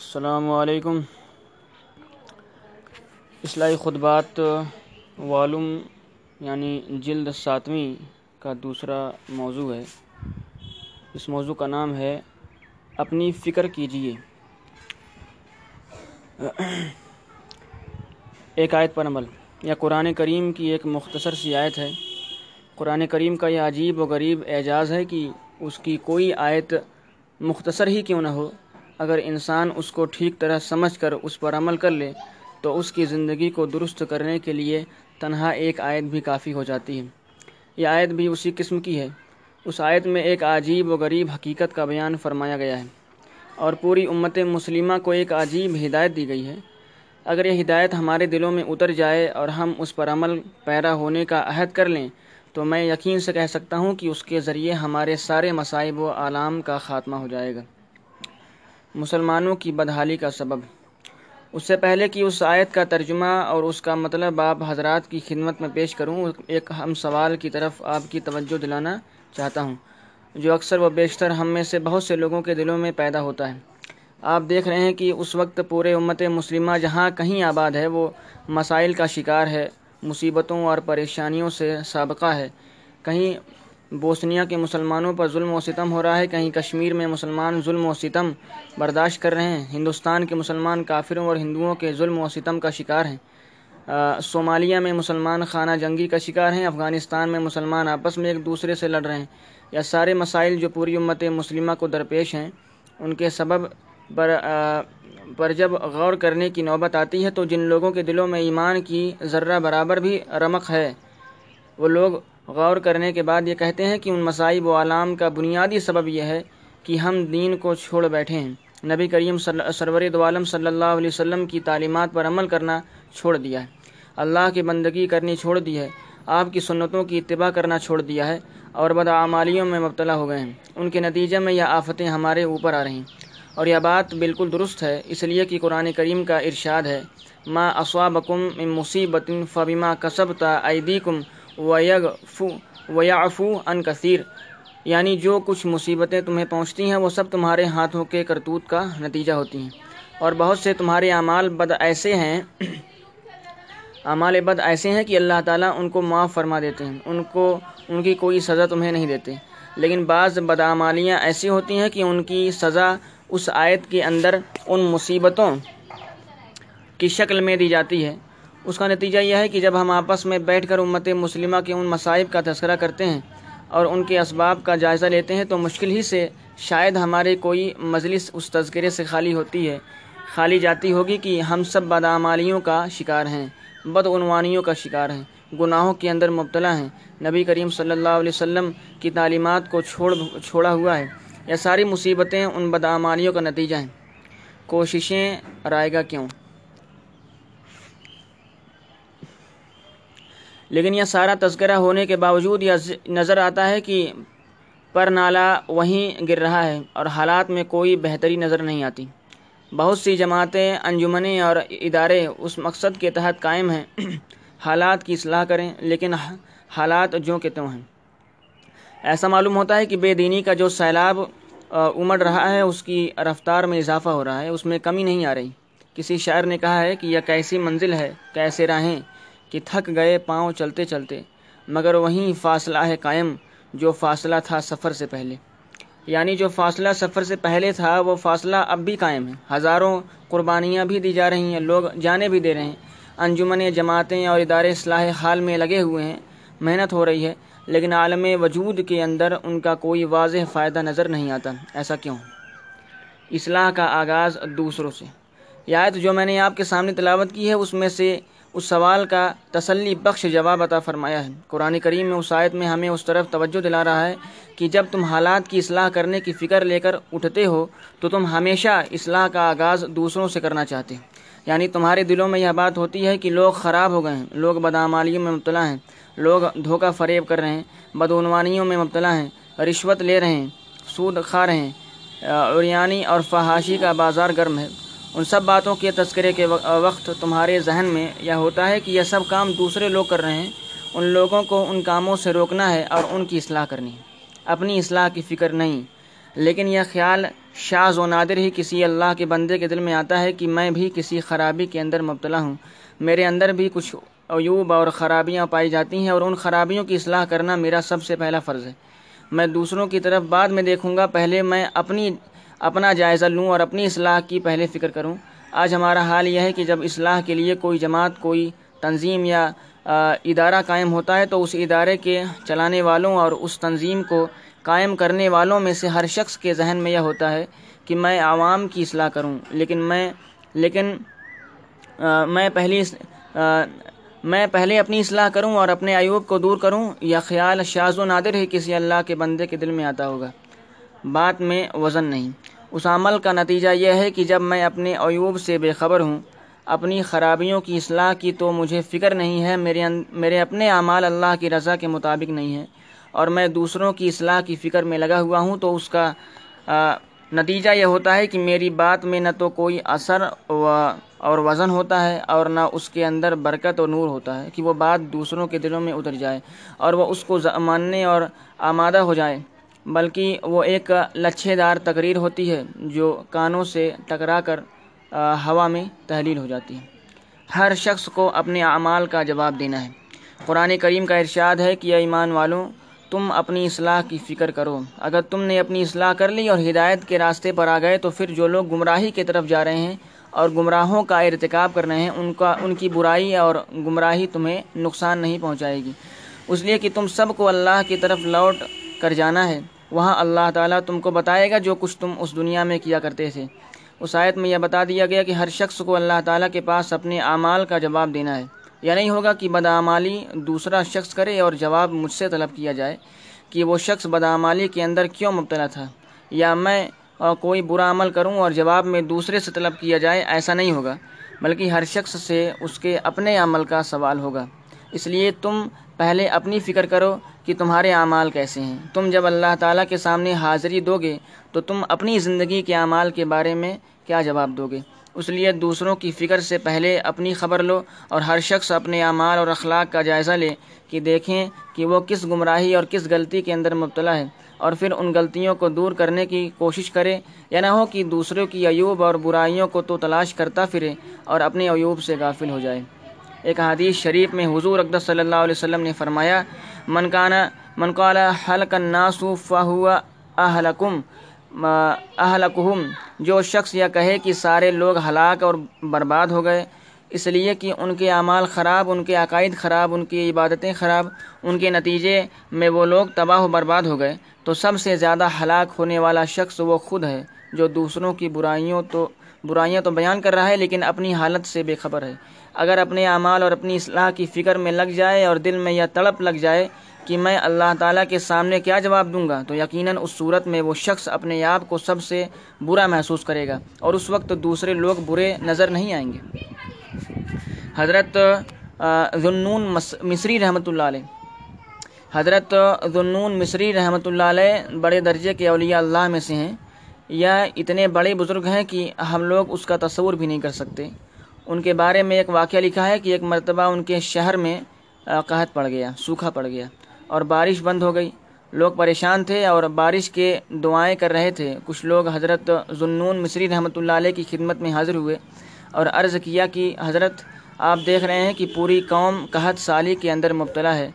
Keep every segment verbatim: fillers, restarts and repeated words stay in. السلام علیکم۔ اصلاحی خطبات والم یعنی جلد ساتویں کا دوسرا موضوع ہے۔ اس موضوع کا نام ہے اپنی فکر کیجیے۔ ایک آیت پر عمل۔ یہ قرآن کریم کی ایک مختصر سی آیت ہے۔ قرآن کریم کا یہ عجیب و غریب اعجاز ہے کہ اس کی کوئی آیت مختصر ہی کیوں نہ ہو، اگر انسان اس کو ٹھیک طرح سمجھ کر اس پر عمل کر لے تو اس کی زندگی کو درست کرنے کے لیے تنہا ایک آیت بھی کافی ہو جاتی ہے۔ یہ آیت بھی اسی قسم کی ہے۔ اس آیت میں ایک عجیب و غریب حقیقت کا بیان فرمایا گیا ہے اور پوری امت مسلمہ کو ایک عجیب ہدایت دی گئی ہے۔ اگر یہ ہدایت ہمارے دلوں میں اتر جائے اور ہم اس پر عمل پیرا ہونے کا عہد کر لیں تو میں یقین سے کہہ سکتا ہوں کہ اس کے ذریعے ہمارے سارے مصائب و آلام کا خاتمہ ہو جائے گا۔ مسلمانوں کی بدحالی کا سبب۔ اس سے پہلے کہ اس آیت کا ترجمہ اور اس کا مطلب آپ حضرات کی خدمت میں پیش کروں، ایک ہم سوال کی طرف آپ کی توجہ دلانا چاہتا ہوں جو اکثر و بیشتر ہم میں سے بہت سے لوگوں کے دلوں میں پیدا ہوتا ہے۔ آپ دیکھ رہے ہیں کہ اس وقت پورے امت مسلمہ جہاں کہیں آباد ہے وہ مسائل کا شکار ہے، مصیبتوں اور پریشانیوں سے سابقہ ہے۔ کہیں بوسنیا کے مسلمانوں پر ظلم و ستم ہو رہا ہے، کہیں کشمیر میں مسلمان ظلم و ستم برداشت کر رہے ہیں، ہندوستان کے مسلمان کافروں اور ہندوؤں کے ظلم و ستم کا شکار ہیں، آ, صومالیہ میں مسلمان خانہ جنگی کا شکار ہیں، افغانستان میں مسلمان آپس میں ایک دوسرے سے لڑ رہے ہیں۔ یا سارے مسائل جو پوری امت مسلمہ کو درپیش ہیں ان کے سبب پر آ, پر جب غور کرنے کی نوبت آتی ہے تو جن لوگوں کے دلوں میں ایمان کی ذرہ برابر بھی رمق ہے وہ لوگ غور کرنے کے بعد یہ کہتے ہیں کہ ان مصائب و آلام کا بنیادی سبب یہ ہے کہ ہم دین کو چھوڑ بیٹھے ہیں، نبی کریم سرور دو عالم صلی اللہ علیہ وسلم کی تعلیمات پر عمل کرنا چھوڑ دیا ہے، اللہ کی بندگی کرنی چھوڑ دی ہے، آپ کی سنتوں کی اتباع کرنا چھوڑ دیا ہے اور بدعمالیوں میں مبتلا ہو گئے ہیں۔ ان کے نتیجے میں یہ آفتیں ہمارے اوپر آ رہی ہیں اور یہ بات بالکل درست ہے، اس لیے کہ قرآن کریم کا ارشاد ہے ما اصابکم من مصیبت فبما کسبت ایدیکم ویغفو ویعفو عن کثیر، یعنی جو کچھ مصیبتیں تمہیں پہنچتی ہیں وہ سب تمہارے ہاتھوں کے کرتوت کا نتیجہ ہوتی ہیں اور بہت سے تمہارے اعمال بد ایسے ہیں اعمال بد ایسے ہیں کہ اللہ تعالیٰ ان کو معاف فرما دیتے ہیں، ان کو ان کی کوئی سزا تمہیں نہیں دیتے، لیکن بعض بدعمالیاں ایسی ہوتی ہیں کہ ان کی سزا اس آیت کے اندر ان مصیبتوں کی شکل میں دی جاتی ہے۔ اس کا نتیجہ یہ ہے کہ جب ہم آپس میں بیٹھ کر امت مسلمہ کے ان مصائب کا تذکرہ کرتے ہیں اور ان کے اسباب کا جائزہ لیتے ہیں تو مشکل ہی سے شاید ہمارے کوئی مجلس اس تذکرے سے خالی ہوتی ہے خالی جاتی ہوگی کہ ہم سب بدعمالیوں کا شکار ہیں، بدعنوانیوں کا شکار ہیں، گناہوں کے اندر مبتلا ہیں، نبی کریم صلی اللہ علیہ وسلم کی تعلیمات کو چھوڑ چھوڑا ہوا ہے۔ یہ ساری مصیبتیں ان بدعمالیوں کا نتیجہ ہیں۔ کوششیں رائیگاں کیوں؟ لیکن یہ سارا تذکرہ ہونے کے باوجود یہ نظر آتا ہے کہ پر نالا وہیں گر رہا ہے اور حالات میں کوئی بہتری نظر نہیں آتی۔ بہت سی جماعتیں، انجمنیں اور ادارے اس مقصد کے تحت قائم ہیں حالات کی اصلاح کریں، لیکن حالات جوں کے توں ہیں۔ ایسا معلوم ہوتا ہے کہ بے دینی کا جو سیلاب امڑ رہا ہے اس کی رفتار میں اضافہ ہو رہا ہے، اس میں کمی نہیں آ رہی۔ کسی شاعر نے کہا ہے کہ یہ کیسی منزل ہے کیسے راہیں کہ تھک گئے پاؤں چلتے چلتے، مگر وہیں فاصلہ ہے قائم جو فاصلہ تھا سفر سے پہلے، یعنی جو فاصلہ سفر سے پہلے تھا وہ فاصلہ اب بھی قائم ہے۔ ہزاروں قربانیاں بھی دی جا رہی ہیں، لوگ جانے بھی دے رہے ہیں، انجمنیں، جماعتیں اور ادارے اصلاح حال میں لگے ہوئے ہیں، محنت ہو رہی ہے، لیکن عالم وجود کے اندر ان کا کوئی واضح فائدہ نظر نہیں آتا۔ ایسا کیوں؟ اصلاح کا آغاز دوسروں سے۔ یہ آیت جو میں نے آپ کے سامنے تلاوت کی ہے اس میں سے اس سوال کا تسلی بخش جواب عطا فرمایا ہے۔ قرآن کریم میں اس آیت میں ہمیں اس طرف توجہ دلا رہا ہے کہ جب تم حالات کی اصلاح کرنے کی فکر لے کر اٹھتے ہو تو تم ہمیشہ اصلاح کا آغاز دوسروں سے کرنا چاہتے ہو، یعنی تمہارے دلوں میں یہ بات ہوتی ہے کہ لوگ خراب ہو گئے ہیں، لوگ بدعمالیوں میں مبتلا ہیں، لوگ دھوکہ فریب کر رہے ہیں، بدعنوانیوں میں مبتلا ہیں، رشوت لے رہے ہیں، سود کھا رہے ہیں، عریانی اور فحاشی کا بازار گرم ہے۔ ان سب باتوں کے تذکرے کے وقت تمہارے ذہن میں یہ ہوتا ہے کہ یہ سب کام دوسرے لوگ کر رہے ہیں، ان لوگوں کو ان کاموں سے روکنا ہے اور ان کی اصلاح کرنی ہے، اپنی اصلاح کی فکر نہیں۔ لیکن یہ خیال شاذ و نادر ہی کسی اللہ کے بندے کے دل میں آتا ہے کہ میں بھی کسی خرابی کے اندر مبتلا ہوں، میرے اندر بھی کچھ عیوب اور خرابیاں پائی جاتی ہیں اور ان خرابیوں کی اصلاح کرنا میرا سب سے پہلا فرض ہے۔ میں دوسروں کی طرف بعد میں دیکھوں گا، پہلے میں اپنی اپنا جائزہ لوں اور اپنی اصلاح کی پہلے فکر کروں۔ آج ہمارا حال یہ ہے کہ جب اصلاح کے لیے کوئی جماعت، کوئی تنظیم یا ادارہ قائم ہوتا ہے تو اس ادارے کے چلانے والوں اور اس تنظیم کو قائم کرنے والوں میں سے ہر شخص کے ذہن میں یہ ہوتا ہے کہ میں عوام کی اصلاح کروں، لیکن میں لیکن میں پہلی میں پہلے اپنی اصلاح کروں اور اپنے عیوب کو دور کروں۔ یہ خیال شاذ و نادر ہی کسی اللہ کے بندے کے دل میں آتا ہوگا، بات میں وزن نہیں۔ اس عمل کا نتیجہ یہ ہے کہ جب میں اپنے عیوب سے بے خبر ہوں، اپنی خرابیوں کی اصلاح کی تو مجھے فکر نہیں ہے، میرے میرے اپنے اعمال اللہ کی رضا کے مطابق نہیں ہیں اور میں دوسروں کی اصلاح کی فکر میں لگا ہوا ہوں، تو اس کا نتیجہ یہ ہوتا ہے کہ میری بات میں نہ تو کوئی اثر و اور وزن ہوتا ہے اور نہ اس کے اندر برکت اور نور ہوتا ہے کہ وہ بات دوسروں کے دلوں میں اتر جائے اور وہ اس کو ماننے اور آمادہ ہو جائے، بلکہ وہ ایک لچھے دار تقریر ہوتی ہے جو کانوں سے ٹکرا کر ہوا میں تحلیل ہو جاتی ہے۔ ہر شخص کو اپنے اعمال کا جواب دینا ہے۔ قرآن کریم کا ارشاد ہے کہ اے ایمان والوں، تم اپنی اصلاح کی فکر کرو، اگر تم نے اپنی اصلاح کر لی اور ہدایت کے راستے پر آ گئے تو پھر جو لوگ گمراہی کی طرف جا رہے ہیں اور گمراہوں کا ارتکاب کر رہے ہیں ان کا ان کی برائی اور گمراہی تمہیں نقصان نہیں پہنچائے گی، اس لیے کہ تم سب کو اللہ کی طرف لوٹ کر جانا ہے، وہاں اللہ تعالیٰ تم کو بتائے گا جو کچھ تم اس دنیا میں کیا کرتے تھے۔ اس آیت میں یہ بتا دیا گیا کہ ہر شخص کو اللہ تعالیٰ کے پاس اپنے اعمال کا جواب دینا ہے، یا نہیں ہوگا کہ بدعمالی دوسرا شخص کرے اور جواب مجھ سے طلب کیا جائے کہ وہ شخص بدعمالی کے اندر کیوں مبتلا تھا، یا میں کوئی برا عمل کروں اور جواب میں دوسرے سے طلب کیا جائے، ایسا نہیں ہوگا بلکہ ہر شخص سے اس کے اپنے عمل کا سوال ہوگا۔ اس لیے تم پہلے اپنی فکر کرو کہ تمہارے اعمال کیسے ہیں، تم جب اللہ تعالیٰ کے سامنے حاضری دو گے تو تم اپنی زندگی کے اعمال کے بارے میں کیا جواب دو گے، اس لیے دوسروں کی فکر سے پہلے اپنی خبر لو اور ہر شخص اپنے اعمال اور اخلاق کا جائزہ لے کہ دیکھیں کہ وہ کس گمراہی اور کس غلطی کے اندر مبتلا ہے، اور پھر ان غلطیوں کو دور کرنے کی کوشش کرے، یا نہ ہو کہ دوسروں کی عیوب اور برائیوں کو تو تلاش کرتا پھرے اور اپنے عیوب سے غافل ہو جائے۔ ایک حدیث شریف میں حضور اقدس صلی اللہ علیہ وسلم نے فرمایا، من کان من قال ہلک الناس فہو اہلکم اہلکہم، جو شخص یہ کہے کہ سارے لوگ ہلاک اور برباد ہو گئے، اس لیے کہ ان کے اعمال خراب، ان کے عقائد خراب، ان کی عبادتیں خراب، ان کے نتیجے میں وہ لوگ تباہ و برباد ہو گئے، تو سب سے زیادہ ہلاک ہونے والا شخص وہ خود ہے جو دوسروں کی برائیوں تو برائیاں تو بیان کر رہا ہے لیکن اپنی حالت سے بے خبر ہے۔ اگر اپنے اعمال اور اپنی اصلاح کی فکر میں لگ جائے اور دل میں یہ تڑپ لگ جائے کہ میں اللہ تعالیٰ کے سامنے کیا جواب دوں گا، تو یقیناً اس صورت میں وہ شخص اپنے آپ کو سب سے برا محسوس کرے گا اور اس وقت دوسرے لوگ برے نظر نہیں آئیں گے۔ حضرت ذنون مصری رحمۃ اللہ علیہ حضرت ذنون مصری رحمۃ اللہ علیہ بڑے درجے کے اولیاء اللہ میں سے ہیں، یا اتنے بڑے بزرگ ہیں کہ ہم لوگ اس کا تصور بھی نہیں کر سکتے۔ ان کے بارے میں ایک واقعہ لکھا ہے کہ ایک مرتبہ ان کے شہر میں قحط پڑ گیا، سوکھا پڑ گیا اور بارش بند ہو گئی، لوگ پریشان تھے اور بارش کے دعائیں کر رہے تھے۔ کچھ لوگ حضرت ذنون مصری رحمۃ اللہ علیہ کی خدمت میں حاضر ہوئے اور عرض کیا کہ حضرت، آپ دیکھ رہے ہیں کہ پوری قوم قحط سالی کے اندر مبتلا ہے،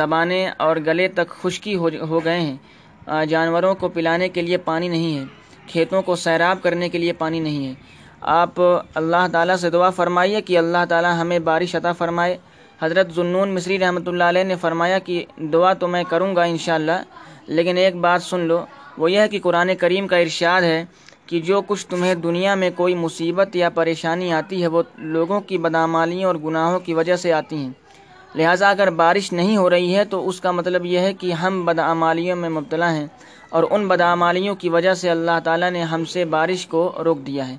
زبانیں اور گلے تک خشکی ہو گئے ہیں، جانوروں کو پلانے کے لیے پانی نہیں ہے، کھیتوں کو سیراب کرنے کے لیے پانی نہیں ہے، آپ اللہ تعالیٰ سے دعا فرمائیے کہ اللہ تعالیٰ ہمیں بارش عطا فرمائے۔ حضرت ذنون مصری رحمۃ اللہ علیہ نے فرمایا کہ دعا تو میں کروں گا انشاءاللہ، لیکن ایک بات سن لو، وہ یہ ہے کہ قرآن کریم کا ارشاد ہے کہ جو کچھ تمہیں دنیا میں کوئی مصیبت یا پریشانی آتی ہے وہ لوگوں کی بدعمالیوں اور گناہوں کی وجہ سے آتی ہیں، لہٰذا اگر بارش نہیں ہو رہی ہے تو اس کا مطلب یہ ہے کہ ہم بدعمالیوں میں مبتلا ہیں اور ان بدعمالیوں کی وجہ سے اللہ تعالیٰ نے ہم سے بارش کو روک دیا ہے۔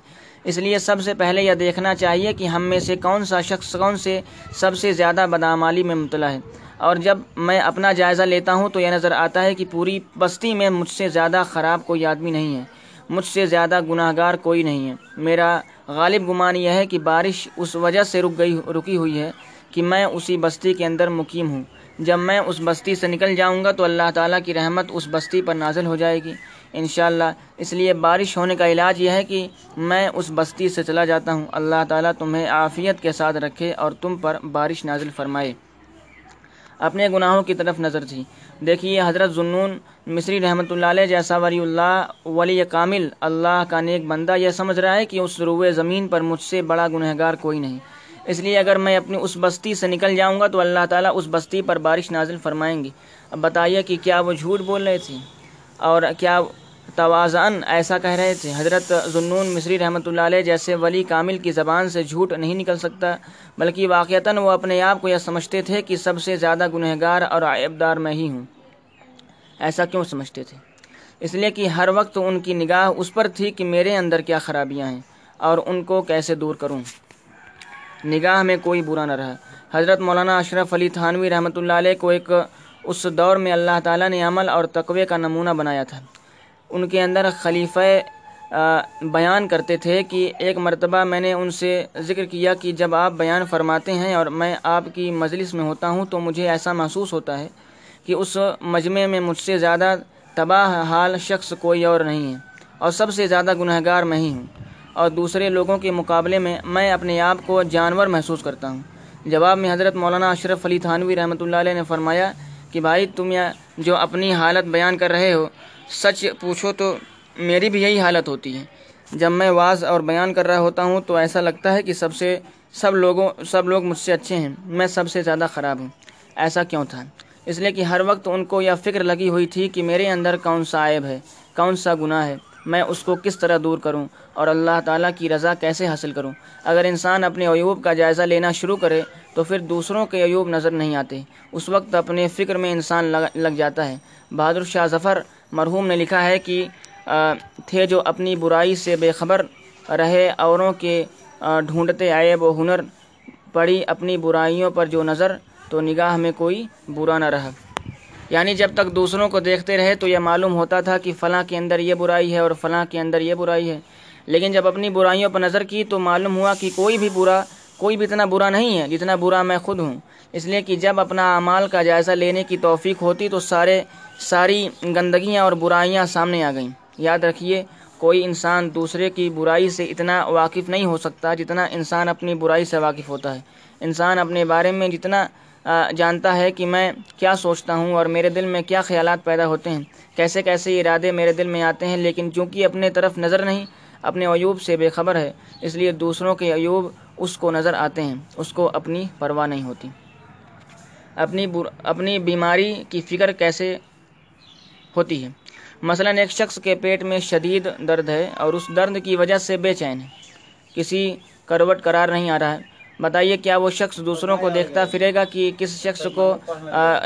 اس لیے سب سے پہلے یہ دیکھنا چاہیے کہ ہم میں سے کون سا شخص کون سے سب سے زیادہ بدعمالی میں مبتلا ہے، اور جب میں اپنا جائزہ لیتا ہوں تو یہ نظر آتا ہے کہ پوری بستی میں مجھ سے زیادہ خراب کوئی آدمی نہیں ہے، مجھ سے زیادہ گناہگار کوئی نہیں ہے۔ میرا غالب گمان یہ ہے کہ بارش اس وجہ سے رک گئی رکی ہوئی ہے کہ میں اسی بستی کے اندر مقیم ہوں، جب میں اس بستی سے نکل جاؤں گا تو اللہ تعالیٰ کی رحمت اس بستی پر نازل ہو جائے گی، انشاءاللہ۔ اس لیے بارش ہونے کا علاج یہ ہے کہ میں اس بستی سے چلا جاتا ہوں، اللہ تعالیٰ تمہیں عافیت کے ساتھ رکھے اور تم پر بارش نازل فرمائے۔ اپنے گناہوں کی طرف نظر تھی۔ دیکھیے حضرت ذوالنون مصری رحمۃ اللہ علیہ جیسا ولی اللہ ولی کامل اللہ کا نیک بندہ یہ سمجھ رہا ہے کہ اس روئے زمین پر مجھ سے بڑا گنہگار کوئی نہیں، اس لیے اگر میں اپنی اس بستی سے نکل جاؤں گا تو اللہ تعالیٰ اس بستی پر بارش نازل فرمائیں گی۔ اب بتائیے کہ کیا وہ جھوٹ بول رہے تھے اور کیا توازن ایسا کہہ رہے تھے؟ حضرت ذوالنون مصری رحمۃ اللہ علیہ جیسے ولی کامل کی زبان سے جھوٹ نہیں نکل سکتا، بلکہ واقعتاً وہ اپنے آپ کو یہ سمجھتے تھے کہ سب سے زیادہ گنہگار اور عیب دار میں ہی ہوں۔ ایسا کیوں سمجھتے تھے؟ اس لیے کہ ہر وقت ان کی نگاہ اس پر تھی کہ میرے اندر کیا خرابیاں ہیں اور ان کو کیسے دور کروں، نگاہ میں کوئی برا نہ رہا۔ حضرت مولانا اشرف علی تھانوی رحمۃ اللہ علیہ کو ایک اس دور میں اللہ تعالیٰ نے عمل اور تقوی کا نمونہ بنایا تھا۔ ان کے اندر خلیفہ بیان کرتے تھے کہ ایک مرتبہ میں نے ان سے ذکر کیا کہ جب آپ بیان فرماتے ہیں اور میں آپ کی مجلس میں ہوتا ہوں تو مجھے ایسا محسوس ہوتا ہے کہ اس مجمع میں مجھ سے زیادہ تباہ حال شخص کوئی اور نہیں ہے اور سب سے زیادہ گنہگار میں ہی ہوں، اور دوسرے لوگوں کے مقابلے میں میں اپنے آپ کو جانور محسوس کرتا ہوں۔ جواب میں حضرت مولانا اشرف علی تھانوی رحمۃ اللہ علیہ نے فرمایا کہ بھائی تم یہ جو اپنی حالت بیان کر رہے ہو، سچ پوچھو تو میری بھی یہی حالت ہوتی ہے۔ جب میں واز اور بیان کر رہا ہوتا ہوں تو ایسا لگتا ہے کہ سب سے سب لوگوں سب لوگ مجھ سے اچھے ہیں، میں سب سے زیادہ خراب ہوں۔ ایسا کیوں تھا؟ اس لیے کہ ہر وقت ان کو یہ فکر لگی ہوئی تھی کہ میرے اندر کون سا عیب ہے، کون سا گناہ ہے، میں اس کو کس طرح دور کروں اور اللہ تعالیٰ کی رضا کیسے حاصل کروں۔ اگر انسان اپنے عیوب کا جائزہ لینا شروع کرے تو پھر دوسروں کے عیوب نظر نہیں آتے، اس وقت اپنے فکر میں انسان لگ جاتا ہے۔ بہادر شاہ ظفر مرحوم نے لکھا ہے کہ تھے جو اپنی برائی سے بے خبر رہے، اوروں کے ڈھونڈتے عیب و ہنر، پڑی اپنی برائیوں پر جو نظر تو نگاہ میں کوئی برا نہ رہا۔ یعنی جب تک دوسروں کو دیکھتے رہے تو یہ معلوم ہوتا تھا کہ فلاں کے اندر یہ برائی ہے اور فلاں کے اندر یہ برائی ہے، لیکن جب اپنی برائیوں پر نظر کی تو معلوم ہوا کہ کوئی بھی برا کوئی بھی اتنا برا نہیں ہے جتنا برا میں خود ہوں۔ اس لیے کہ جب اپنا اعمال کا جائزہ لینے کی توفیق ہوتی تو سارے ساری گندگیاں اور برائیاں سامنے آ گئیں۔ یاد رکھیے، کوئی انسان دوسرے کی برائی سے اتنا واقف نہیں ہو سکتا جتنا انسان اپنی برائی سے واقف ہوتا ہے۔ انسان اپنے بارے میں جتنا جانتا ہے کہ میں کیا سوچتا ہوں اور میرے دل میں کیا خیالات پیدا ہوتے ہیں، کیسے کیسے ارادے میرے دل میں آتے ہیں، لیکن چونکہ اپنے طرف نظر نہیں، اپنے عیوب سے بے خبر ہے، اس لیے دوسروں کے عیوب اس کو نظر آتے ہیں، اس کو اپنی پرواہ نہیں ہوتی۔ اپنی بر... اپنی بیماری کی فکر کیسے ہوتی ہے؟ مثلاً ایک شخص کے پیٹ میں شدید درد ہے اور اس درد کی وجہ سے بے چین ہے، کسی کروٹ قرار نہیں آ رہا ہے۔ بتائیے کیا وہ شخص دوسروں کو دیکھتا پھرے گا کہ کس شخص کو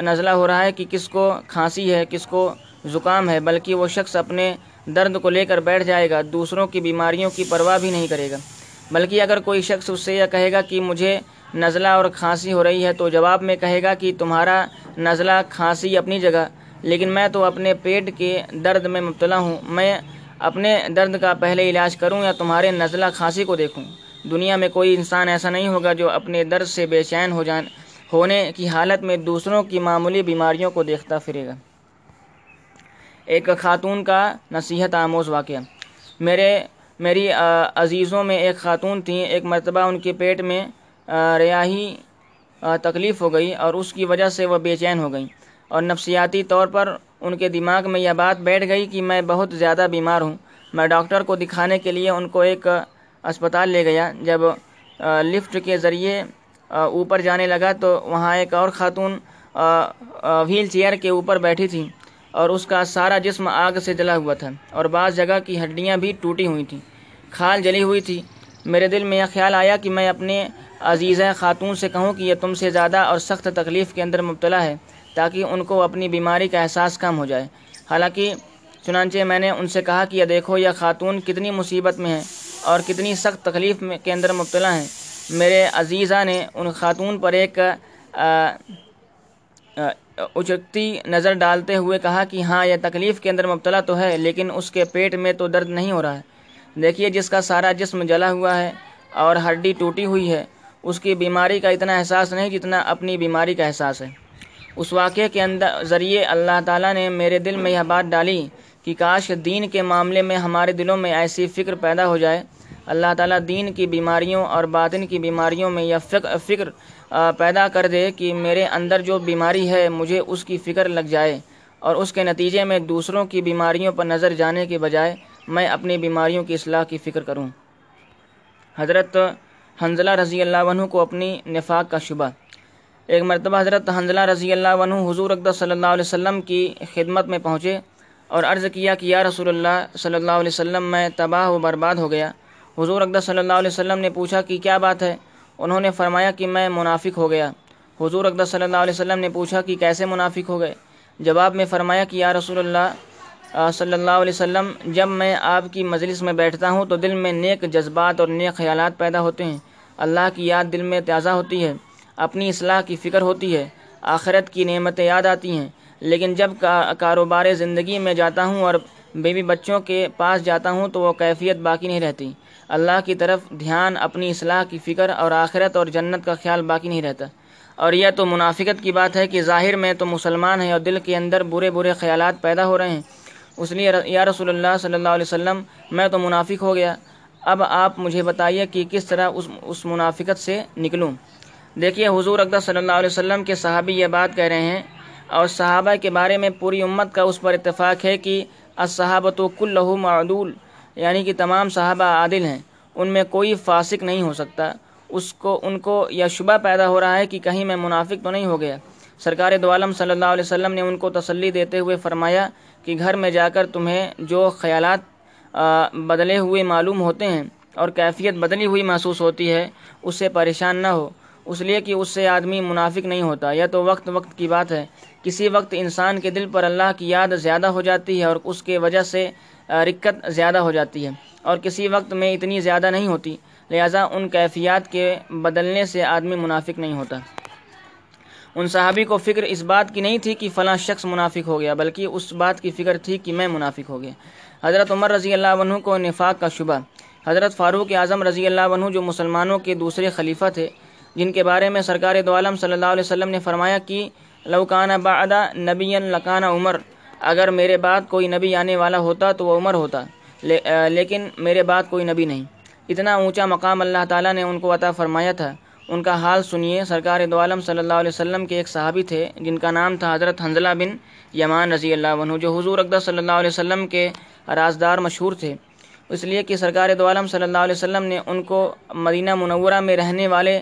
نزلہ ہو رہا ہے، کہ کس کو کھانسی ہے، کس کو زکام ہے، بلکہ وہ شخص اپنے درد کو لے کر بیٹھ جائے گا، دوسروں کی بیماریوں کی پرواہ بھی نہیں کرے گا۔ بلکہ اگر کوئی شخص اس سے یہ کہے گا کہ مجھے نزلہ اور کھانسی ہو رہی ہے تو جواب میں کہے گا کہ تمہارا نزلہ کھانسی اپنی جگہ، لیکن میں تو اپنے پیٹ کے درد میں مبتلا ہوں، میں اپنے درد کا پہلے علاج کروں یا تمہارے نزلہ کھانسی کو دیکھوں؟ دنیا میں کوئی انسان ایسا نہیں ہوگا جو اپنے درد سے بے چین ہو جان ہونے کی حالت میں دوسروں کی معمولی بیماریوں کو دیکھتا پھرے گا۔ ایک خاتون کا نصیحت آموز واقعہ۔ میرے میری عزیزوں میں ایک خاتون تھیں، ایک مرتبہ ان کے پیٹ میں ریاحی تکلیف ہو گئی اور اس کی وجہ سے وہ بے چین ہو گئیں اور نفسیاتی طور پر ان کے دماغ میں یہ بات بیٹھ گئی کہ میں بہت زیادہ بیمار ہوں۔ میں ڈاکٹر کو دکھانے کے لیے ان کو ایک اسپتال لے گیا۔ جب لفٹ کے ذریعے اوپر جانے لگا تو وہاں ایک اور خاتون وہیل چیئر کے اوپر بیٹھی تھی اور اس کا سارا جسم آگ سے جلا ہوا تھا اور بعض جگہ کی ہڈیاں بھی ٹوٹی ہوئی تھیں، کھال جلی ہوئی تھی۔ میرے دل میں یہ خیال آیا کہ میں اپنے عزیزہ خاتون سے کہوں کہ یہ تم سے زیادہ اور سخت تکلیف کے اندر مبتلا ہے، تاکہ ان کو اپنی بیماری کا احساس کم ہو جائے۔ حالانکہ چنانچہ میں نے ان سے کہا کہ یہ دیکھو، یہ خاتون کتنی مصیبت میں ہے اور کتنی سخت تکلیف کے اندر مبتلا ہیں۔ میرے عزیزہ نے ان خاتون پر ایک اچکتی نظر ڈالتے ہوئے کہا کہ ہاں، یہ تکلیف کے اندر مبتلا تو ہے لیکن اس کے پیٹ میں تو درد نہیں ہو رہا ہے۔ دیکھیے، جس کا سارا جسم جلا ہوا ہے اور ہڈی ٹوٹی ہوئی ہے، اس کی بیماری کا اتنا احساس نہیں جتنا اپنی بیماری کا احساس ہے۔ اس واقعے کے اندر ذریعے اللہ تعالیٰ نے میرے دل میں یہ بات ڈالی کہ کاش دین کے معاملے میں ہمارے دلوں میں ایسی فکر پیدا ہو جائے. اللہ تعالیٰ دین کی بیماریوں اور باطن کی بیماریوں میں یہ فکر پیدا کر دے کہ میرے اندر جو بیماری ہے مجھے اس کی فکر لگ جائے، اور اس کے نتیجے میں دوسروں کی بیماریوں پر نظر جانے کے بجائے میں اپنی بیماریوں کی اصلاح کی فکر کروں. حضرت حنظلہ رضی اللہ عنہ کو اپنی نفاق کا شبہ. ایک مرتبہ حضرت حنظلہ رضی اللہ عنہ حضور اقدس صلی اللہ علیہ وسلم کی خدمت میں پہنچے اور عرض کیا کہ یا رسول اللہ صلی اللہ علیہ وسلم میں تباہ و برباد ہو گیا. حضور اقدس صلی اللہ علیہ وسلم نے پوچھا کہ کیا بات ہے؟ انہوں نے فرمایا کہ میں منافق ہو گیا. حضور اقدس صلی اللہ علیہ وسلم نے پوچھا کہ کیسے منافق ہو گئے؟ جواب میں فرمایا کہ یا رسول اللہ صلی اللہ علیہ وسلم، جب میں آپ کی مجلس میں بیٹھتا ہوں تو دل میں نیک جذبات اور نیک خیالات پیدا ہوتے ہیں، اللہ کی یاد دل میں تازہ ہوتی ہے، اپنی اصلاح کی فکر ہوتی ہے، آخرت کی نعمتیں یاد آتی ہیں. لیکن جب کاروبار زندگی میں جاتا ہوں اور بیوی بچوں کے پاس جاتا ہوں تو وہ کیفیت باقی نہیں رہتی، اللہ کی طرف دھیان، اپنی اصلاح کی فکر اور آخرت اور جنت کا خیال باقی نہیں رہتا. اور یہ تو منافقت کی بات ہے کہ ظاہر میں تو مسلمان ہیں اور دل کے اندر برے برے خیالات پیدا ہو رہے ہیں. اس لیے یا رسول اللہ صلی اللہ علیہ وسلم میں تو منافق ہو گیا، اب آپ مجھے بتائیے کہ کس طرح اس اس منافقت سے نکلوں. دیکھیے حضور اقدس صلی اللہ علیہ وسلم کے صحابی یہ بات کہہ رہے ہیں اور صحابہ کے بارے میں پوری امت کا اس پر اتفاق ہے کہ الصحابۃ کلہم عدول، یعنی کہ تمام صحابہ عادل ہیں، ان میں کوئی فاسق نہیں ہو سکتا. اس کو ان کو یہ شبہ پیدا ہو رہا ہے کہ کہیں میں منافق تو نہیں ہو گیا. سرکار دو عالم صلی اللہ علیہ وسلم نے ان کو تسلی دیتے ہوئے فرمایا کہ گھر میں جا کر تمہیں جو خیالات بدلے ہوئے معلوم ہوتے ہیں اور کیفیت بدلی ہوئی محسوس ہوتی ہے اس سے پریشان نہ ہو، اس لیے کہ اس سے آدمی منافق نہیں ہوتا. یہ تو وقت وقت کی بات ہے، کسی وقت انسان کے دل پر اللہ کی یاد زیادہ ہو جاتی ہے اور اس کے وجہ سے رکت زیادہ ہو جاتی ہے، اور کسی وقت میں اتنی زیادہ نہیں ہوتی، لہذا ان کیفیات کے بدلنے سے آدمی منافق نہیں ہوتا. ان صحابی کو فکر اس بات کی نہیں تھی کہ فلاں شخص منافق ہو گیا، بلکہ اس بات کی فکر تھی کہ میں منافق ہو گیا. حضرت عمر رضی اللہ عنہ کو نفاق کا شبہ. حضرت فاروق اعظم رضی اللہ عنہ جو مسلمانوں کے دوسرے خلیفہ تھے، جن کے بارے میں سرکار دو عالم صلی اللہ علیہ وسلم نے فرمایا کہ لو کان بعد نبی لکان عمر، اگر میرے بعد کوئی نبی آنے والا ہوتا تو وہ عمر ہوتا، لیکن میرے بعد کوئی نبی نہیں. اتنا اونچا مقام اللہ تعالیٰ نے ان کو عطا فرمایا تھا. ان کا حال سنیے. سرکار دو عالم صلی اللہ علیہ وسلم کے ایک صحابی تھے جن کا نام تھا حضرت حنظلہ بن یمان رضی اللہ عنہ، جو حضور اقدس صلی اللہ علیہ وسلم کے رازدار مشہور تھے، اس لیے کہ سرکار دو عالم صلی اللہ علیہ وسلم نے ان کو مدینہ منورہ میں رہنے والے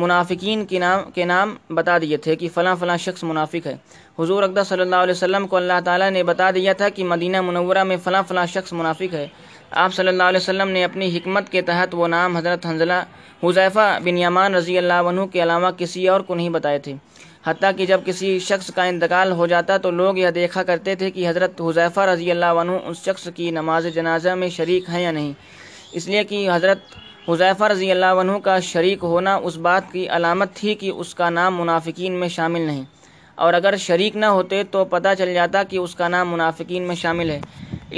منافقین کے نام کے نام بتا دیے تھے کہ فلاں فلاں شخص منافق ہے. حضور اقدس صلی اللہ علیہ وسلم کو اللہ تعالیٰ نے بتا دیا تھا کہ مدینہ منورہ میں فلاں فلاں شخص منافق ہے. آپ صلی اللہ علیہ وسلم نے اپنی حکمت کے تحت وہ نام حضرت حنظلہ حذیفہ بن یمان رضی اللہ عنہ کے علاوہ کسی اور کو نہیں بتائے تھے. حتیٰ کہ جب کسی شخص کا انتقال ہو جاتا تو لوگ یہ دیکھا کرتے تھے کہ حضرت حذیفہ رضی اللہ عنہ اس شخص کی نماز جنازہ میں شریک ہیں یا نہیں، اس لیے کہ حضرت حذیفہ رضی اللہ عنہ کا شریک ہونا اس بات کی علامت تھی کہ اس کا نام منافقین میں شامل نہیں، اور اگر شریک نہ ہوتے تو پتہ چل جاتا کہ اس کا نام منافقین میں شامل ہے،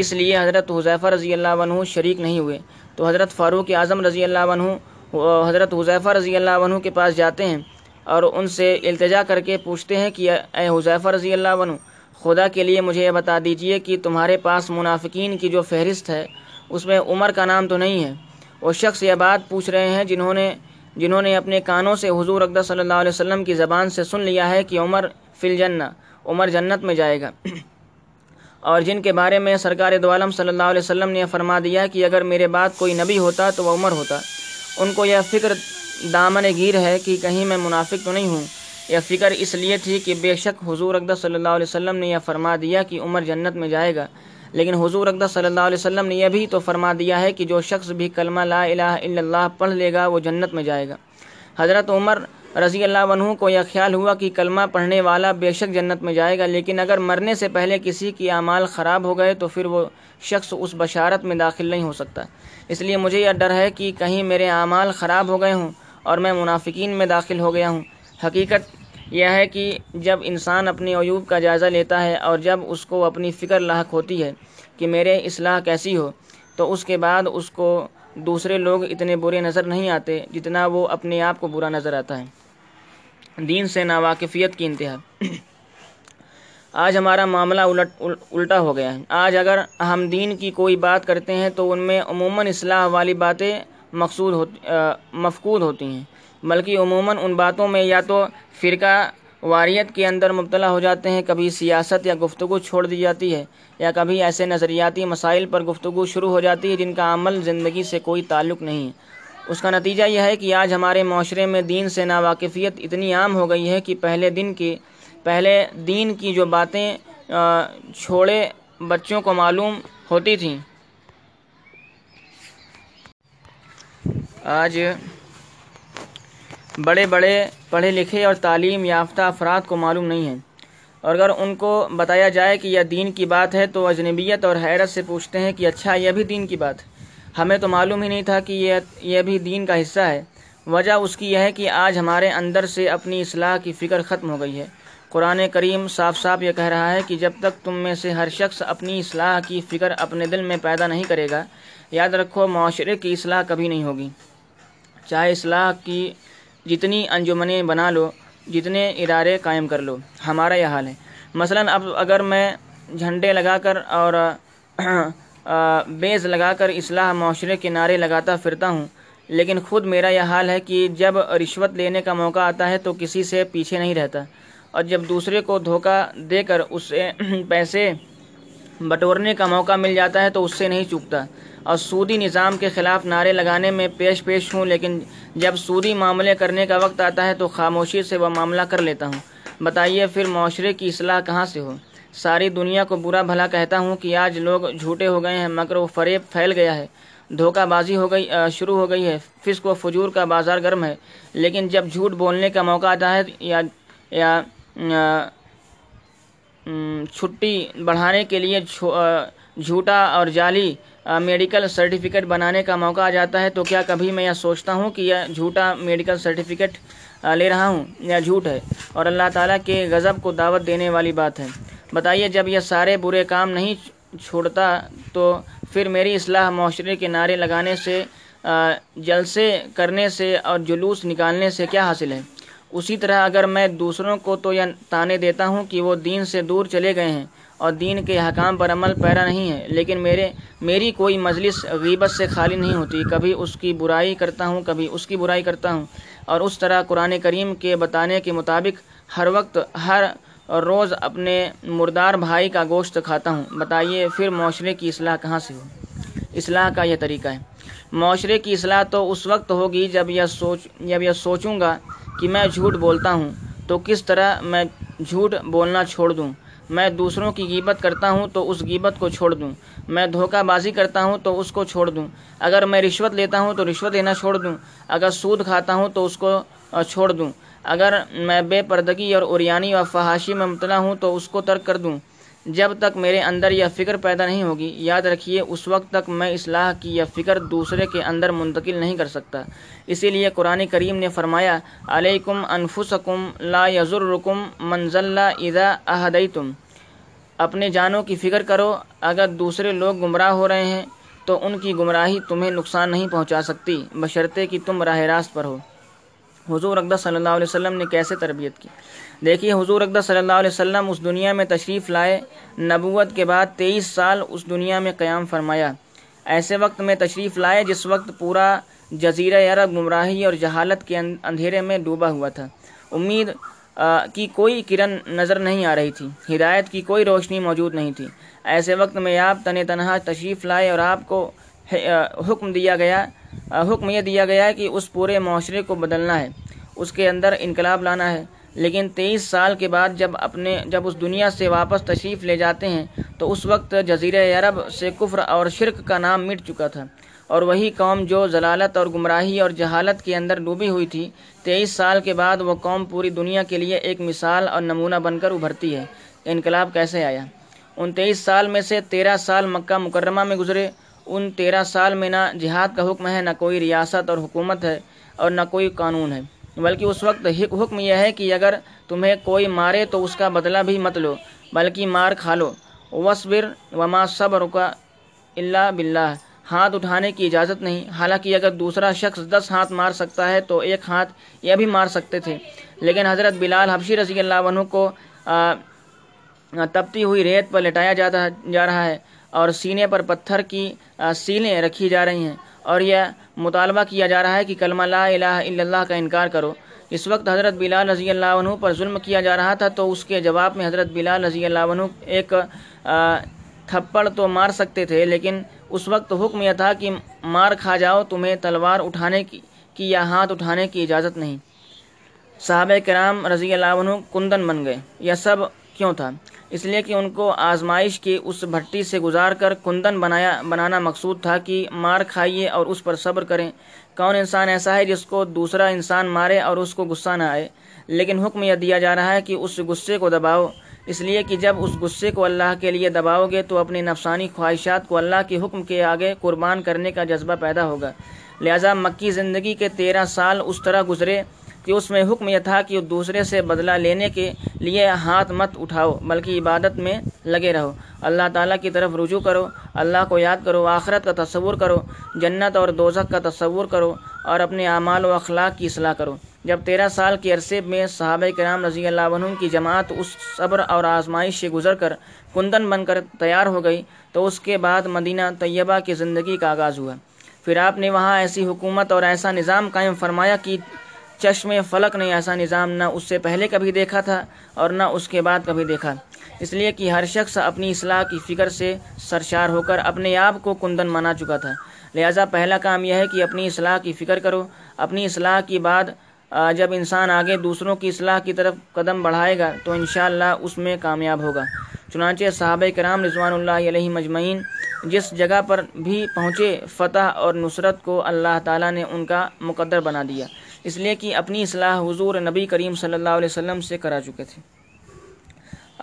اس لیے حضرت حذیفہ رضی اللہ عنہ شریک نہیں ہوئے. تو حضرت فاروق اعظم رضی اللہ عنہ حضرت حذیفہ رضی اللہ عنہ کے پاس جاتے ہیں اور ان سے التجا کر کے پوچھتے ہیں کہ اے حذیفہ رضی اللہ عنہ، خدا کے لیے مجھے یہ بتا دیجئے کہ تمہارے پاس منافقین کی جو فہرست ہے اس میں عمر کا نام تو نہیں ہے؟ وہ شخص یہ بات پوچھ رہے ہیں جنہوں نے جنہوں نے اپنے کانوں سے حضور اقدس صلی اللہ علیہ وسلم کی زبان سے سن لیا ہے کہ عمر فی الجنہ، عمر جنت میں جائے گا، اور جن کے بارے میں سرکار دو عالم صلی اللہ علیہ وسلم نے فرما دیا کہ اگر میرے بعد کوئی نبی ہوتا تو وہ عمر ہوتا. ان کو یہ فکر دامن گیر ہے کہ کہیں میں منافق تو نہیں ہوں. یہ فکر اس لیے تھی کہ بے شک حضور اقدس صلی اللہ علیہ وسلم نے یہ فرما دیا کہ عمر جنت میں جائے گا، لیکن حضور اقدس صلی اللہ علیہ وسلم نے یہ بھی تو فرما دیا ہے کہ جو شخص بھی کلمہ لا الہ الا اللہ پڑھ لے گا وہ جنت میں جائے گا. حضرت عمر رضی اللہ عنہ کو یہ خیال ہوا کہ کلمہ پڑھنے والا بے شک جنت میں جائے گا، لیکن اگر مرنے سے پہلے کسی کی اعمال خراب ہو گئے تو پھر وہ شخص اس بشارت میں داخل نہیں ہو سکتا، اس لیے مجھے یہ ڈر ہے کہ کہیں میرے اعمال خراب ہو گئے ہوں اور میں منافقین میں داخل ہو گیا ہوں. حقیقت یہ ہے کہ جب انسان اپنے عیوب کا جائزہ لیتا ہے اور جب اس کو اپنی فکر لاحق ہوتی ہے کہ میرے اصلاح کیسی ہو، تو اس کے بعد اس کو دوسرے لوگ اتنے برے نظر نہیں آتے جتنا وہ اپنے آپ کو برا نظر آتا ہے. دین سے ناواقفیت کی انتہا. آج ہمارا معاملہ الٹ الٹا ہو گیا ہے۔ آج اگر ہم دین کی کوئی بات کرتے ہیں تو ان میں عموماً اصلاح والی باتیں مقصود ہوتی مفقود ہوتی ہیں، بلکہ عموماً ان باتوں میں یا تو فرقہ واریت کے اندر مبتلا ہو جاتے ہیں، کبھی سیاست یا گفتگو چھوڑ دی جاتی ہے، یا کبھی ایسے نظریاتی مسائل پر گفتگو شروع ہو جاتی ہے جن کا عمل زندگی سے کوئی تعلق نہیں ہے۔ اس کا نتیجہ یہ ہے کہ آج ہمارے معاشرے میں دین سے ناواقفیت اتنی عام ہو گئی ہے کہ پہلے دن کی پہلے دین کی جو باتیں چھوڑے بچوں کو معلوم ہوتی تھیں، آج بڑے بڑے پڑھے لکھے اور تعلیم یافتہ افراد کو معلوم نہیں ہے، اور اگر ان کو بتایا جائے کہ یہ دین کی بات ہے تو اجنبیت اور حیرت سے پوچھتے ہیں کہ اچھا یہ بھی دین کی بات ہے، ہمیں تو معلوم ہی نہیں تھا کہ یہ یہ بھی دین کا حصہ ہے۔ وجہ اس کی یہ ہے کہ آج ہمارے اندر سے اپنی اصلاح کی فکر ختم ہو گئی ہے۔ قرآن کریم صاف صاف یہ کہہ رہا ہے کہ جب تک تم میں سے ہر شخص اپنی اصلاح کی فکر اپنے دل میں پیدا نہیں کرے گا، یاد رکھو معاشرے کی اصلاح کبھی نہیں ہوگی۔ چاہے اصلاح کی جتنی انجمنیں بنا لو، جتنے ادارے قائم کر لو، ہمارا یہ حال ہے۔ مثلا اب اگر میں جھنڈے لگا کر اور بیز لگا کر اصلاح معاشرے کے نعرے لگاتا پھرتا ہوں، لیکن خود میرا یہ حال ہے کہ جب رشوت لینے کا موقع آتا ہے تو کسی سے پیچھے نہیں رہتا، اور جب دوسرے کو دھوکہ دے کر اسے پیسے بٹورنے کا موقع مل جاتا ہے تو اس سے نہیں چوکتا، اور سودی نظام کے خلاف نعرے لگانے میں پیش پیش ہوں، لیکن جب سودی معاملے کرنے کا وقت آتا ہے تو خاموشی سے وہ معاملہ کر لیتا ہوں۔ بتائیے پھر معاشرے کی اصلاح کہاں سے ہو؟ ساری دنیا کو برا بھلا کہتا ہوں کہ آج لوگ جھوٹے ہو گئے ہیں، مکر و فریب پھیل گیا ہے، دھوکہ بازی ہو گئی شروع ہو گئی ہے، فسق و فجور کا بازار گرم ہے، لیکن جب جھوٹ بولنے کا موقع آتا ہے یا یا چھٹی بڑھانے کے لیے جھوٹا اور جعلی میڈیکل سرٹیفکیٹ بنانے کا موقع آ جاتا ہے تو کیا کبھی میں یہ سوچتا ہوں کہ یہ جھوٹا میڈیکل سرٹیفکیٹ لے رہا ہوں یا جھوٹ ہے؟ اور اللہ تعالیٰ کے غضب کو دعوت دینے والی بات ہے۔ بتائیے جب یہ سارے برے کام نہیں چھوڑتا تو پھر میری اصلاح معاشرے کے نعرے لگانے سے، جلسے کرنے سے اور جلوس نکالنے سے کیا حاصل ہے؟ اسی طرح اگر میں دوسروں کو تو یہ تانے دیتا ہوں کہ وہ دین سے دور چلے گئے ہیں اور دین کے حکام پر عمل پیرا نہیں ہے، لیکن میرے میری کوئی مجلس غیبت سے خالی نہیں ہوتی، کبھی اس کی برائی کرتا ہوں، کبھی اس کی برائی کرتا ہوں، اور اس طرح قرآن کریم کے بتانے کے مطابق ہر وقت ہر روز اپنے مردار بھائی کا گوشت کھاتا ہوں۔ بتائیے پھر معاشرے کی اصلاح کہاں سے ہو؟ اصلاح کا یہ طریقہ ہے۔ معاشرے کی اصلاح تو اس وقت ہوگی جب یہ سوچ جب یہ سوچوں گا کہ میں جھوٹ بولتا ہوں تو کس طرح میں جھوٹ بولنا چھوڑ دوں، میں دوسروں کی غیبت کرتا ہوں تو اس غیبت کو چھوڑ دوں، میں دھوکہ بازی کرتا ہوں تو اس کو چھوڑ دوں، اگر میں رشوت لیتا ہوں تو رشوت لینا چھوڑ دوں، اگر سود کھاتا ہوں تو اس کو چھوڑ دوں، اگر میں بے پردگی اور عریانی و فحاشی میں مبتلا ہوں تو اس کو ترک کر دوں۔ جب تک میرے اندر یہ فکر پیدا نہیں ہوگی، یاد رکھیے اس وقت تک میں اصلاح کی یہ فکر دوسرے کے اندر منتقل نہیں کر سکتا۔ اسی لیے قرآن کریم نے فرمایا علیکم انفسکم لا یضرکم من ضل اذا اہدیتم، اپنے جانوں کی فکر کرو، اگر دوسرے لوگ گمراہ ہو رہے ہیں تو ان کی گمراہی تمہیں نقصان نہیں پہنچا سکتی، بشرطے کہ تم راہ راست پر ہو۔ حضور اقدس صلی اللہ علیہ وسلم نے کیسے تربیت کی؟ دیکھیے حضور اقدس صلی اللہ علیہ وسلم اس دنیا میں تشریف لائے، نبوت کے بعد تیئیس سال اس دنیا میں قیام فرمایا، ایسے وقت میں تشریف لائے جس وقت پورا جزیرہ عرب گمراہی اور جہالت کے اندھیرے میں ڈوبا ہوا تھا، امید کی کوئی کرن نظر نہیں آ رہی تھی، ہدایت کی کوئی روشنی موجود نہیں تھی۔ ایسے وقت میں آپ تن تنہا تشریف لائے اور آپ کو حکم دیا گیا حکم یہ دیا گیا ہے کہ اس پورے معاشرے کو بدلنا ہے، اس کے اندر انقلاب لانا ہے، لیکن تیئیس سال کے بعد جب اپنے جب اس دنیا سے واپس تشریف لے جاتے ہیں تو اس وقت جزیرہ عرب سے کفر اور شرک کا نام مٹ چکا تھا، اور وہی قوم جو ضلالت اور گمراہی اور جہالت کے اندر ڈوبی ہوئی تھی، تیئیس سال کے بعد وہ قوم پوری دنیا کے لیے ایک مثال اور نمونہ بن کر ابھرتی ہے۔ انقلاب کیسے آیا؟ ان تیئیس سال میں سے تیرہ سال مکہ مکرمہ میں گزرے، ان تیرہ سال میں نہ جہاد کا حکم ہے، نہ کوئی ریاست اور حکومت ہے، اور نہ کوئی قانون ہے، بلکہ اس وقت حکم یہ ہے کہ اگر تمہیں کوئی مارے تو اس کا بدلہ بھی مت لو بلکہ مار کھا لو، وَاصْبِرْ وَمَا صَبْرُكَ إِلَّا بِاللَّهِ، ہاتھ اٹھانے کی اجازت نہیں، حالانکہ اگر دوسرا شخص دس ہاتھ مار سکتا ہے تو ایک ہاتھ یہ بھی مار سکتے تھے، لیکن حضرت بلال حبشی رضی اللہ عنہ کو تپتی ہوئی ریت پر لٹایا جاتا جا رہا ہے اور سینے پر پتھر کی سیلیں رکھی جا رہی ہیں اور یہ مطالبہ کیا جا رہا ہے کہ کلمہ لا الہ الا اللہ کا انکار کرو۔ اس وقت حضرت بلال رضی اللہ عنہ پر ظلم کیا جا رہا تھا تو اس کے جواب میں حضرت بلال رضی اللہ عنہ ایک تھپڑ تو مار سکتے تھے، لیکن اس وقت حکم یہ تھا کہ مار کھا جاؤ، تمہیں تلوار اٹھانے کی, کی یا ہاتھ اٹھانے کی اجازت نہیں۔ صحابہ کرام رضی اللہ عنہ کندن بن گئے۔ یہ سب کیوں تھا؟ اس لیے کہ ان کو آزمائش کی اس بھٹی سے گزار کر کندن بنایا بنانا مقصود تھا کہ مار کھائیے اور اس پر صبر کریں۔ کون انسان ایسا ہے جس کو دوسرا انسان مارے اور اس کو غصہ نہ آئے؟ لیکن حکم یہ دیا جا رہا ہے کہ اس غصے کو دباؤ، اس لیے کہ جب اس غصے کو اللہ کے لیے دباؤ گے تو اپنی نفسانی خواہشات کو اللہ کے حکم کے آگے قربان کرنے کا جذبہ پیدا ہوگا۔ لہذا مکی زندگی کے تیرہ سال اس طرح گزرے کہ اس میں حکم یہ تھا کہ دوسرے سے بدلہ لینے کے لیے ہاتھ مت اٹھاؤ، بلکہ عبادت میں لگے رہو، اللہ تعالیٰ کی طرف رجوع کرو، اللہ کو یاد کرو، آخرت کا تصور کرو، جنت اور دوزخ کا تصور کرو اور اپنے اعمال و اخلاق کی اصلاح کرو۔ جب تیرہ سال کے عرصے میں صحابہ کرام رضی اللہ عنہ کی جماعت اس صبر اور آزمائش سے گزر کر کندن بن کر تیار ہو گئی تو اس کے بعد مدینہ طیبہ کی زندگی کا آغاز ہوا۔ پھر آپ نے وہاں ایسی حکومت اور ایسا نظام قائم فرمایا کہ چشم فلک نے ایسا نظام نہ اس سے پہلے کبھی دیکھا تھا اور نہ اس کے بعد کبھی دیکھا، اس لیے کہ ہر شخص اپنی اصلاح کی فکر سے سرشار ہو کر اپنے آپ کو کندن منا چکا تھا۔ لہذا پہلا کام یہ ہے کہ اپنی اصلاح کی فکر کرو۔ اپنی اصلاح کی بعد جب انسان آگے دوسروں کی اصلاح کی طرف قدم بڑھائے گا تو انشاءاللہ اس میں کامیاب ہوگا۔ چنانچہ صحابہ کرام رضوان اللہ علیہ مجمعین جس جگہ پر بھی پہنچے، فتح اور نصرت کو اللہ تعالیٰ نے ان کا مقدر بنا دیا، اس لیے کہ اپنی اصلاح حضور نبی کریم صلی اللہ علیہ وسلم سے کرا چکے تھے۔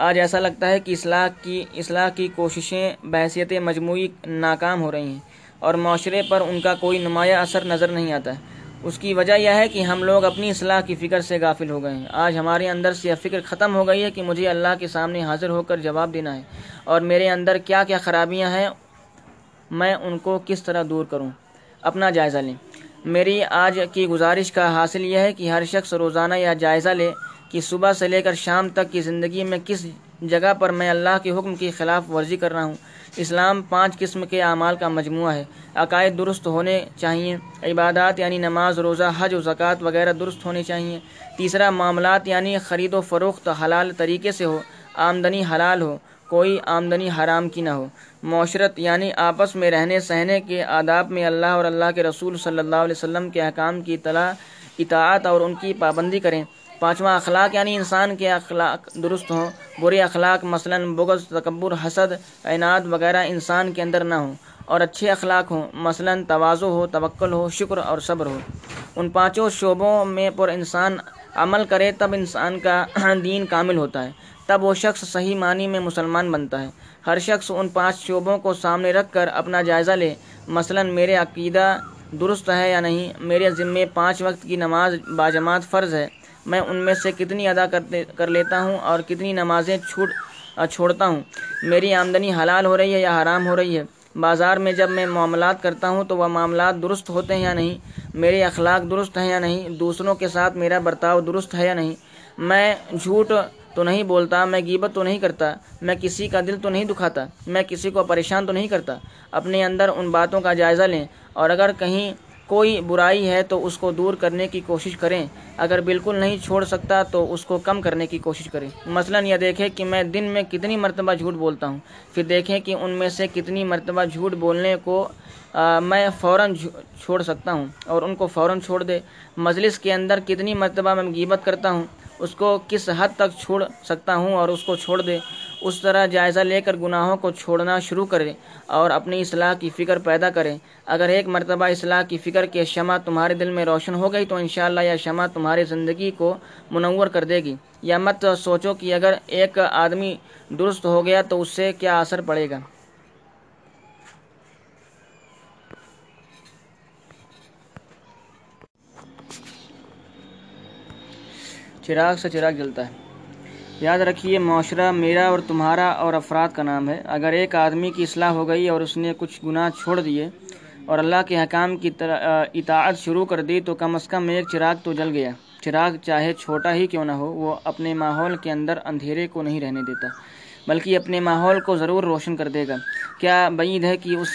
آج ایسا لگتا ہے کہ اصلاح کی اصلاح کی کوششیں بحیثیت مجموعی ناکام ہو رہی ہیں اور معاشرے پر ان کا کوئی نمایاں اثر نظر نہیں آتا ہے۔ اس کی وجہ یہ ہے کہ ہم لوگ اپنی اصلاح کی فکر سے غافل ہو گئے ہیں۔ آج ہمارے اندر سے یہ فکر ختم ہو گئی ہے کہ مجھے اللہ کے سامنے حاضر ہو کر جواب دینا ہے اور میرے اندر کیا کیا خرابیاں ہیں، میں ان کو کس طرح دور کروں۔ اپنا جائزہ لیں۔ میری آج کی گزارش کا حاصل یہ ہے کہ ہر شخص روزانہ یہ جائزہ لے کہ صبح سے لے کر شام تک کی زندگی میں کس جگہ پر میں اللہ کے حکم کی خلاف ورزی کر رہا ہوں۔ اسلام پانچ قسم کے اعمال کا مجموعہ ہے۔ عقائد درست ہونے چاہیے، عبادات یعنی نماز، روزہ، حج و زکوٰۃ وغیرہ درست ہونے چاہیے۔ تیسرا، معاملات یعنی خرید و فروخت حلال طریقے سے ہو، آمدنی حلال ہو، کوئی آمدنی حرام کی نہ ہو۔ معاشرت یعنی آپس میں رہنے سہنے کے آداب میں اللہ اور اللہ کے رسول صلی اللہ علیہ وسلم کے احکام کی اطلاع اطاعت اور ان کی پابندی کریں۔ پانچواں، اخلاق یعنی انسان کے اخلاق درست ہوں، برے اخلاق مثلا بغض، تکبر، حسد، عناد وغیرہ انسان کے اندر نہ ہوں اور اچھے اخلاق ہوں، مثلا تواضع ہو، توکل ہو، شکر اور صبر ہو۔ ان پانچوں شعبوں میں پر انسان عمل کرے تب انسان کا دین کامل ہوتا ہے، تب وہ شخص صحیح معنی میں مسلمان بنتا ہے۔ ہر شخص ان پانچ شعبوں کو سامنے رکھ کر اپنا جائزہ لے، مثلا میرے عقیدہ درست ہے یا نہیں، میرے ذمے پانچ وقت کی نماز باجماعت فرض ہے، میں ان میں سے کتنی ادا کرتے کر لیتا ہوں اور کتنی نمازیں چھوڑ چھوڑتا ہوں، میری آمدنی حلال ہو رہی ہے یا حرام ہو رہی ہے، بازار میں جب میں معاملات کرتا ہوں تو وہ معاملات درست ہوتے ہیں یا نہیں، میرے اخلاق درست ہیں یا نہیں، دوسروں کے ساتھ میرا برتاؤ درست ہے یا نہیں، میں جھوٹ تو نہیں بولتا، میں غیبت تو نہیں کرتا، میں کسی کا دل تو نہیں دکھاتا، میں کسی کو پریشان تو نہیں کرتا۔ اپنے اندر ان باتوں کا جائزہ لیں اور اگر کہیں کوئی برائی ہے تو اس کو دور کرنے کی کوشش کریں، اگر بالکل نہیں چھوڑ سکتا تو اس کو کم کرنے کی کوشش کریں۔ مثلا یہ دیکھیں کہ میں دن میں کتنی مرتبہ جھوٹ بولتا ہوں، پھر دیکھیں کہ ان میں سے کتنی مرتبہ جھوٹ بولنے کو آ, میں فوراً چھوڑ سکتا ہوں اور ان کو فوراً چھوڑ دے۔ مجلس کے اندر کتنی مرتبہ میں غیبت کرتا ہوں، اس کو کس حد تک چھوڑ سکتا ہوں اور اس کو چھوڑ دے۔ اس طرح جائزہ لے کر گناہوں کو چھوڑنا شروع کریں اور اپنی اصلاح کی فکر پیدا کریں۔ اگر ایک مرتبہ اصلاح کی فکر کے شمع تمہارے دل میں روشن ہو گئی تو انشاءاللہ یہ شمع تمہاری زندگی کو منور کر دے گی۔ یا مت سوچو کہ اگر ایک آدمی درست ہو گیا تو اس سے کیا اثر پڑے گا۔ چراغ سے چراغ جلتا ہے۔ یاد رکھیے، معاشرہ میرا اور تمہارا اور افراد کا نام ہے۔ اگر ایک آدمی کی اصلاح ہو گئی اور اس نے کچھ گناہ چھوڑ دیے اور اللہ کے حکام کی اطاعت شروع کر دی تو کم از کم ایک چراغ تو جل گیا۔ چراغ چاہے چھوٹا ہی کیوں نہ ہو، وہ اپنے ماحول کے اندر اندھیرے کو نہیں رہنے دیتا۔ بلکہ اپنے ماحول کو ضرور روشن کر دے گا۔ کیا بعید ہے کہ اس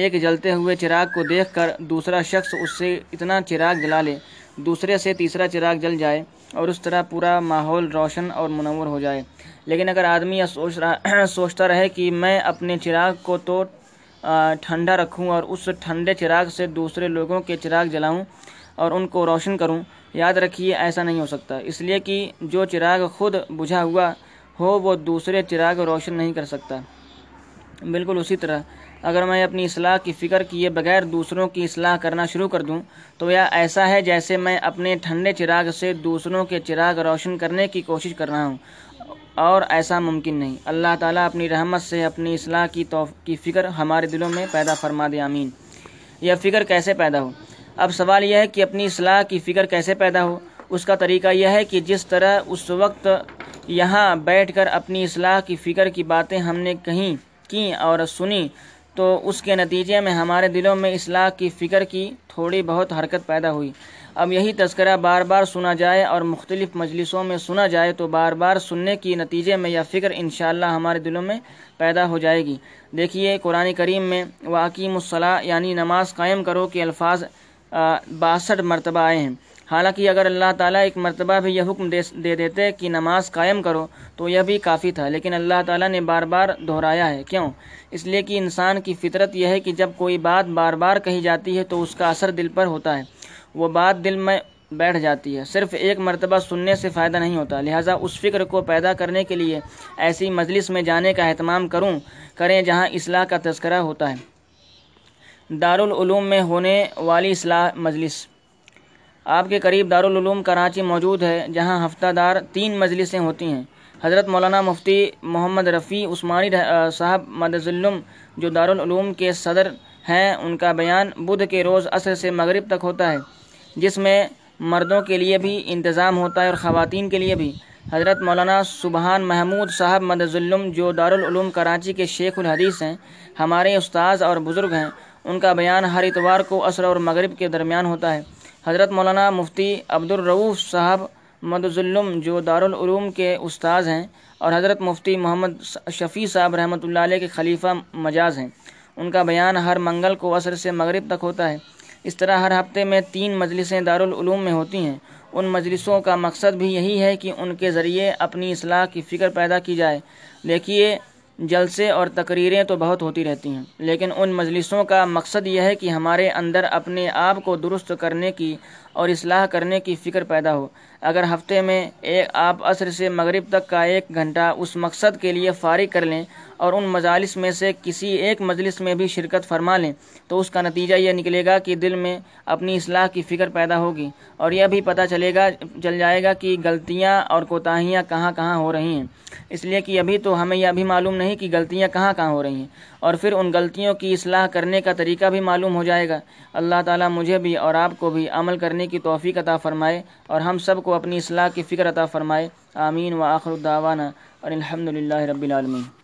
ایک جلتے ہوئے چراغ کو دیکھ کر دوسرا شخص اس سے اتنا چراغ جلا لے، دوسرے سے تیسرا چراغ جل جائے اور اس طرح پورا ماحول روشن اور منور ہو جائے۔ لیکن اگر آدمی یہ سوچ رہا سوچتا رہے کہ میں اپنے چراغ کو تو ٹھنڈا رکھوں اور اس ٹھنڈے چراغ سے دوسرے لوگوں کے چراغ جلاؤں اور ان کو روشن کروں، یاد رکھیے ایسا نہیں ہو سکتا، اس لیے کہ جو چراغ خود بجھا ہوا ہو وہ دوسرے چراغ روشن نہیں کر سکتا۔ بالکل اسی طرح اگر میں اپنی اصلاح کی فکر کیے بغیر دوسروں کی اصلاح کرنا شروع کر دوں تو یہ ایسا ہے جیسے میں اپنے ٹھنڈے چراغ سے دوسروں کے چراغ روشن کرنے کی کوشش کر رہا ہوں، اور ایسا ممکن نہیں۔ اللہ تعالیٰ اپنی رحمت سے اپنی اصلاح کی توف... کی فکر ہمارے دلوں میں پیدا فرما دے، آمین۔ یہ فکر کیسے پیدا ہو؟ اب سوال یہ ہے کہ اپنی اصلاح کی فکر کیسے پیدا ہو؟ اس کا طریقہ یہ ہے کہ جس طرح اس وقت یہاں بیٹھ کر اپنی اصلاح کی فکر کی باتیں ہم نے کہیں کی اور سنی تو اس کے نتیجے میں ہمارے دلوں میں اصلاح کی فکر کی تھوڑی بہت حرکت پیدا ہوئی۔ اب یہی تذکرہ بار بار سنا جائے اور مختلف مجلسوں میں سنا جائے تو بار بار سننے کی نتیجے میں یہ فکر انشاءاللہ ہمارے دلوں میں پیدا ہو جائے گی۔ دیکھیے قرآن کریم میں واقیم الصلاۃ یعنی نماز قائم کرو کے الفاظ باسٹھ مرتبہ آئے ہیں۔ حالانکہ اگر اللہ تعالیٰ ایک مرتبہ بھی یہ حکم دے دیتے کہ نماز قائم کرو تو یہ بھی کافی تھا، لیکن اللہ تعالیٰ نے بار بار دہرایا ہے۔ کیوں؟ اس لیے کہ انسان کی فطرت یہ ہے کہ جب کوئی بات بار بار کہی جاتی ہے تو اس کا اثر دل پر ہوتا ہے، وہ بات دل میں بیٹھ جاتی ہے۔ صرف ایک مرتبہ سننے سے فائدہ نہیں ہوتا، لہٰذا اس فکر کو پیدا کرنے کے لیے ایسی مجلس میں جانے کا اہتمام کروں کریں جہاں اصلاح کا تذکرہ ہوتا ہے۔ دارالعلوم میں ہونے والی اصلاح مجلس آپ کے قریب دارالعلوم کراچی موجود ہے، جہاں ہفتہ دار تین مجلسیں ہوتی ہیں۔ حضرت مولانا مفتی محمد رفیع عثمانی صاحب مدظ العلوم جو دارالعلوم کے صدر ہیں، ان کا بیان بدھ کے روز عصر سے مغرب تک ہوتا ہے، جس میں مردوں کے لیے بھی انتظام ہوتا ہے اور خواتین کے لیے بھی۔ حضرت مولانا سبحان محمود صاحب مدظ العلوم جو دارالعلوم کراچی کے شیخ الحدیث ہیں، ہمارے استاذ اور بزرگ ہیں، ان کا بیان ہر اتوار کو عصر اور مغرب کے درمیان ہوتا ہے۔ حضرت مولانا مفتی عبدالرؤوف صاحب مدظ العلوم جو دارالعلوم کے استاذ ہیں اور حضرت مفتی محمد شفیع صاحب رحمۃ اللہ علیہ کے خلیفہ مجاز ہیں، ان کا بیان ہر منگل کو عصر سے مغرب تک ہوتا ہے۔ اس طرح ہر ہفتے میں تین مجلسیں دارالعلوم میں ہوتی ہیں۔ ان مجلسوں کا مقصد بھی یہی ہے کہ ان کے ذریعے اپنی اصلاح کی فکر پیدا کی جائے۔ دیکھیے جلسے اور تقریریں تو بہت ہوتی رہتی ہیں، لیکن ان مجلسوں کا مقصد یہ ہے کہ ہمارے اندر اپنے آپ کو درست کرنے کی اور اصلاح کرنے کی فکر پیدا ہو۔ اگر ہفتے میں ایک آپ عصر سے مغرب تک کا ایک گھنٹہ اس مقصد کے لیے فارغ کر لیں اور ان مجالس میں سے کسی ایک مجلس میں بھی شرکت فرما لیں تو اس کا نتیجہ یہ نکلے گا کہ دل میں اپنی اصلاح کی فکر پیدا ہوگی اور یہ بھی پتہ چلے گا چل جائے گا کہ غلطیاں اور کوتاہیاں کہاں کہاں ہو رہی ہیں، اس لیے کہ ابھی تو ہمیں یہ بھی معلوم نہیں کہ غلطیاں کہاں کہاں ہو رہی ہیں، اور پھر ان غلطیوں کی اصلاح کرنے کا طریقہ بھی معلوم ہو جائے گا۔ اللہ تعالیٰ مجھے بھی اور آپ کو بھی عمل کرنے کی توفیق عطا فرمائے اور ہم سب کو اپنی اصلاح کی فکر عطا فرمائے، آمین۔ وآخر دعوانا الحمدللہ رب العالمین۔